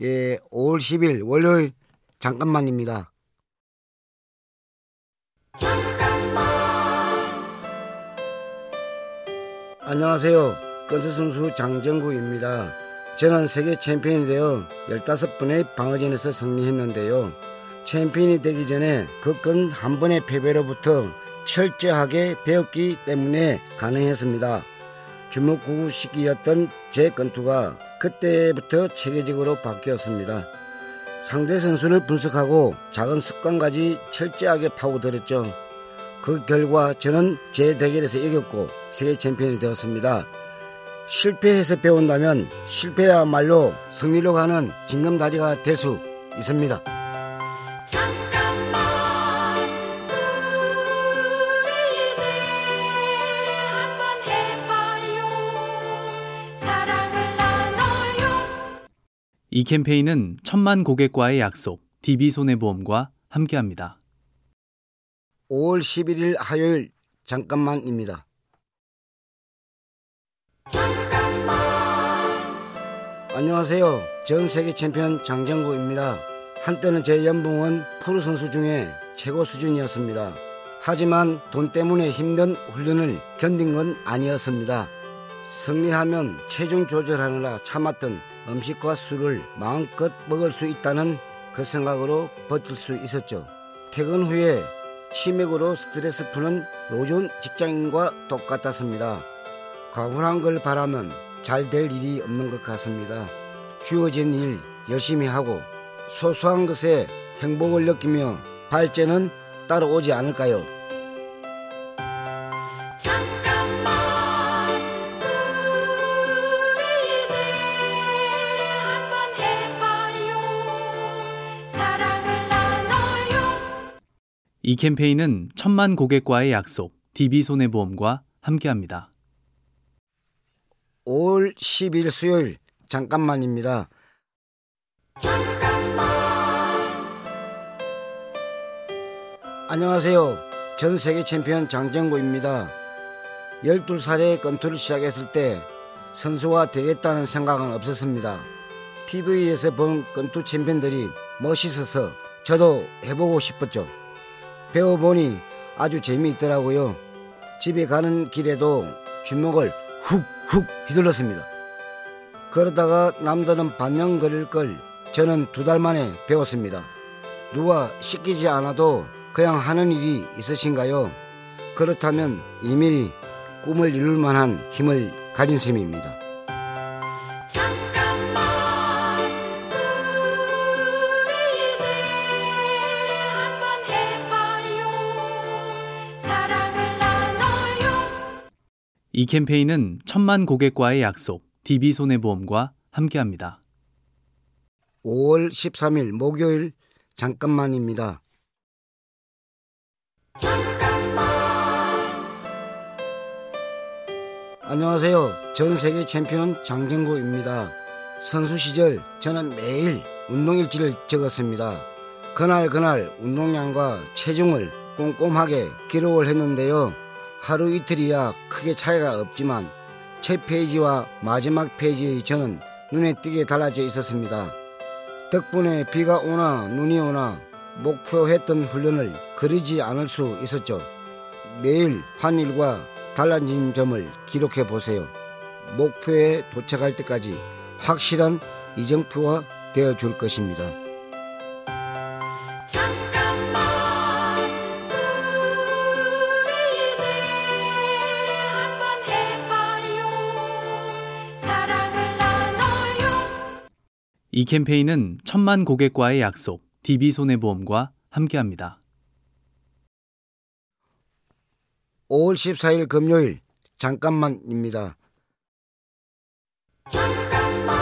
예, 5월 10일 월요일 잠깐만입니다. 잠깐만. 안녕하세요. 권투선수 장정구입니다. 저는 세계 챔피언인데요. 15번의 방어전에서 승리했는데요. 챔피언이 되기 전에 그건 한 번의 패배로부터 철저하게 배웠기 때문에 가능했습니다. 주먹구구식이었던 제 권투가 그때부터 체계적으로 바뀌었습니다. 상대 선수를 분석하고 작은 습관까지 철저하게 파고들었죠. 그 결과 저는 제 대결에서 이겼고 세계 챔피언이 되었습니다. 실패해서 배운다면 실패야말로 승리로 가는 징검다리가 될 수 있습니다. 잠깐만, 우리 이제 한번 해봐요. 사랑을 나눠요. 이 캠페인은 10,000,000 고객과의 약속 DB손해보험과 함께합니다. 5월 11일 화요일 잠깐만입니다. 잠깐만. 안녕하세요. 전 세계 챔피언 장정구입니다. 한때는 제 연봉은 프로 선수 중에 최고 수준이었습니다. 하지만 돈 때문에 힘든 훈련을 견딘 건 아니었습니다. 승리하면 체중 조절하느라 참았던 음식과 술을 마음껏 먹을 수 있다는 그 생각으로 버틸 수 있었죠. 퇴근 후에 치맥으로 스트레스 푸는 요즘 직장인과 똑같았습니다. 과분한 걸 바라면 잘 될 일이 없는 것 같습니다. 주어진 일 열심히 하고 소소한 것에 행복을 느끼며 발전은 따라오지 않을까요? 잠깐만, 우리 이제 한번 해봐요. 사랑을 나눠요. 이 캠페인은 10,000,000 고객과의 약속 DB손해보험과 함께합니다. 5월 10일 수요일 잠깐만입니다. 잠깐만. 안녕하세요. 전 세계 챔피언 장정구입니다. 12살에 권투를 시작했을 때 선수가 되겠다는 생각은 없었습니다. TV에서 본 권투 챔피언들이 멋있어서 저도 해보고 싶었죠. 배워보니 아주 재미있더라고요. 집에 가는 길에도 주먹을 훅훅 휘둘렀습니다. 그러다가 남들은 반년 걸릴 걸 저는 2달 만에 배웠습니다. 누가 시키지 않아도 그냥 하는 일이 있으신가요? 그렇다면 이미 꿈을 이룰 만한 힘을 가진 셈입니다. 잠깐만, 우리 이제 한번 해봐요. 사랑을 나눠요. 이 캠페인은 10,000,000 고객과의 약속 DB손해보험과 함께합니다. 5월 13일 목요일 잠깐만입니다. 잠깐만. 안녕하세요. 전 세계 챔피언 장정구입니다. 선수 시절 저는 매일 운동일지를 적었습니다. 그날 운동량과 체중을 꼼꼼하게 기록을 했는데요. 하루 이틀이야 크게 차이가 없지만 첫 페이지와 마지막 페이지의 저는 눈에 띄게 달라져 있었습니다. 덕분에 비가 오나 눈이 오나 목표했던 훈련을 거르지 않을 수 있었죠. 매일 한 일과 달라진 점을 기록해 보세요. 목표에 도착할 때까지 확실한 이정표가 되어줄 것입니다. 잠깐만, 우리 이제 한번 해봐요. 사랑을 나눠요. 이 캠페인은 10,000,000 고객과의 약속 DB손해보험과 함께합니다. 5월 14일 금요일 잠깐만입니다. 잠깐만.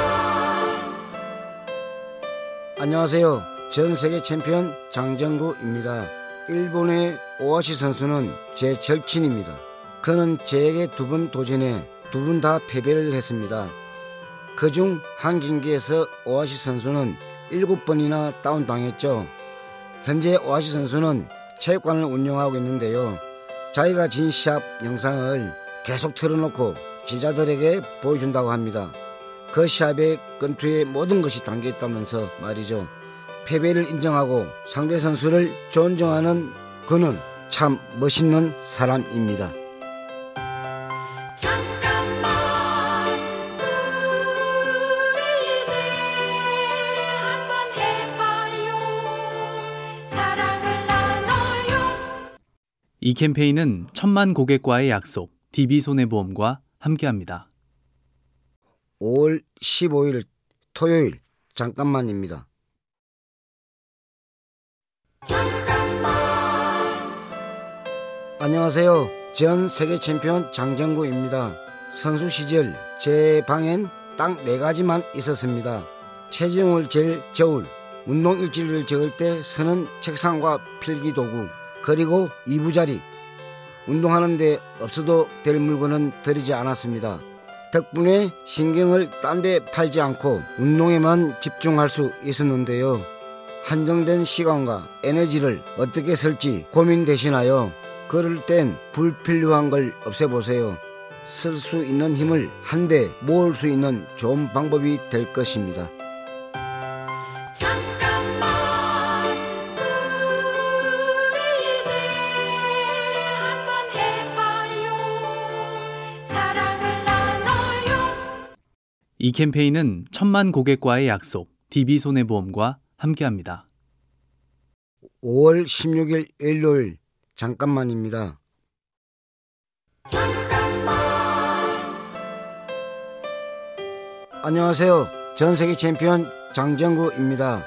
안녕하세요. 전 세계 챔피언 장정구입니다. 일본의 오아시 선수는 제 절친입니다. 그는 제게 2번 도전해 2번 다 패배를 했습니다. 그중 한 경기에서 오아시 선수는 7번이나 다운당했죠. 현재 오아시 선수는 체육관을 운영하고 있는데요. 자기가 진 시합 영상을 계속 틀어놓고 지자들에게 보여준다고 합니다. 그 시합의 권투에 모든 것이 담겨있다면서 말이죠. 패배를 인정하고 상대 선수를 존중하는 그는 참 멋있는 사람입니다. 잠깐만 우리 이제 한번 해봐요. 사랑을 나눠요. 이 캠페인은 10,000,000 고객과의 약속 DB손해보험과 함께합니다. 5월 15일 토요일 잠깐만입니다. 잠깐만. 안녕하세요. 전 세계 챔피언 장정구입니다. 선수 시절 제 방엔 딱 4가지만 있었습니다. 체중을 잴 저울, 운동 일지를 적을 때 쓰는 책상과 필기 도구, 그리고 이부자리. 운동하는데 없어도 될 물건은 들이지 않았습니다. 덕분에 신경을 딴 데 팔지 않고 운동에만 집중할 수 있었는데요. 한정된 시간과 에너지를 어떻게 쓸지 고민되시나요? 그럴 땐 불필요한 걸 없애보세요. 쓸 수 있는 힘을 한데 모을 수 있는 좋은 방법이 될 것입니다. 잠깐만 우리 이제 한번 해봐요. 사랑을 나눠요. 이 캠페인은 10,000,000 고객과의 약속 DB손해보험과 함께합니다. 5월 16일 일요일 잠깐만입니다. 잠깐만. 안녕하세요. 전세계 챔피언 장정구입니다.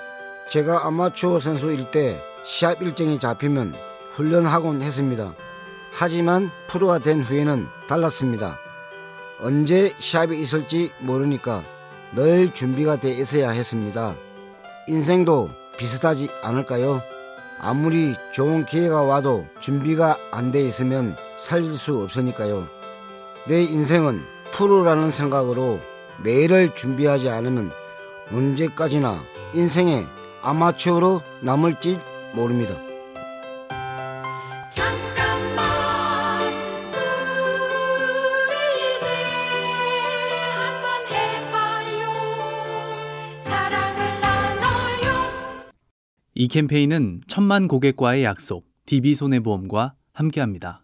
제가 아마추어 선수일 때 시합 일정이 잡히면 훈련하곤 했습니다. 하지만 프로가 된 후에는 달랐습니다. 언제 시합이 있을지 모르니까 늘 준비가 돼 있어야 했습니다. 인생도 비슷하지 않을까요? 아무리 좋은 기회가 와도 준비가 안 돼 있으면 살릴 수 없으니까요. 내 인생은 프로라는 생각으로 매일을 준비하지 않으면 언제까지나 인생의 아마추어로 남을지 모릅니다. 잠깐만 우리 이제 한번 해봐요. 사랑을 이 캠페인은 10,000,000 고객과의 약속 DB손해보험과 함께합니다.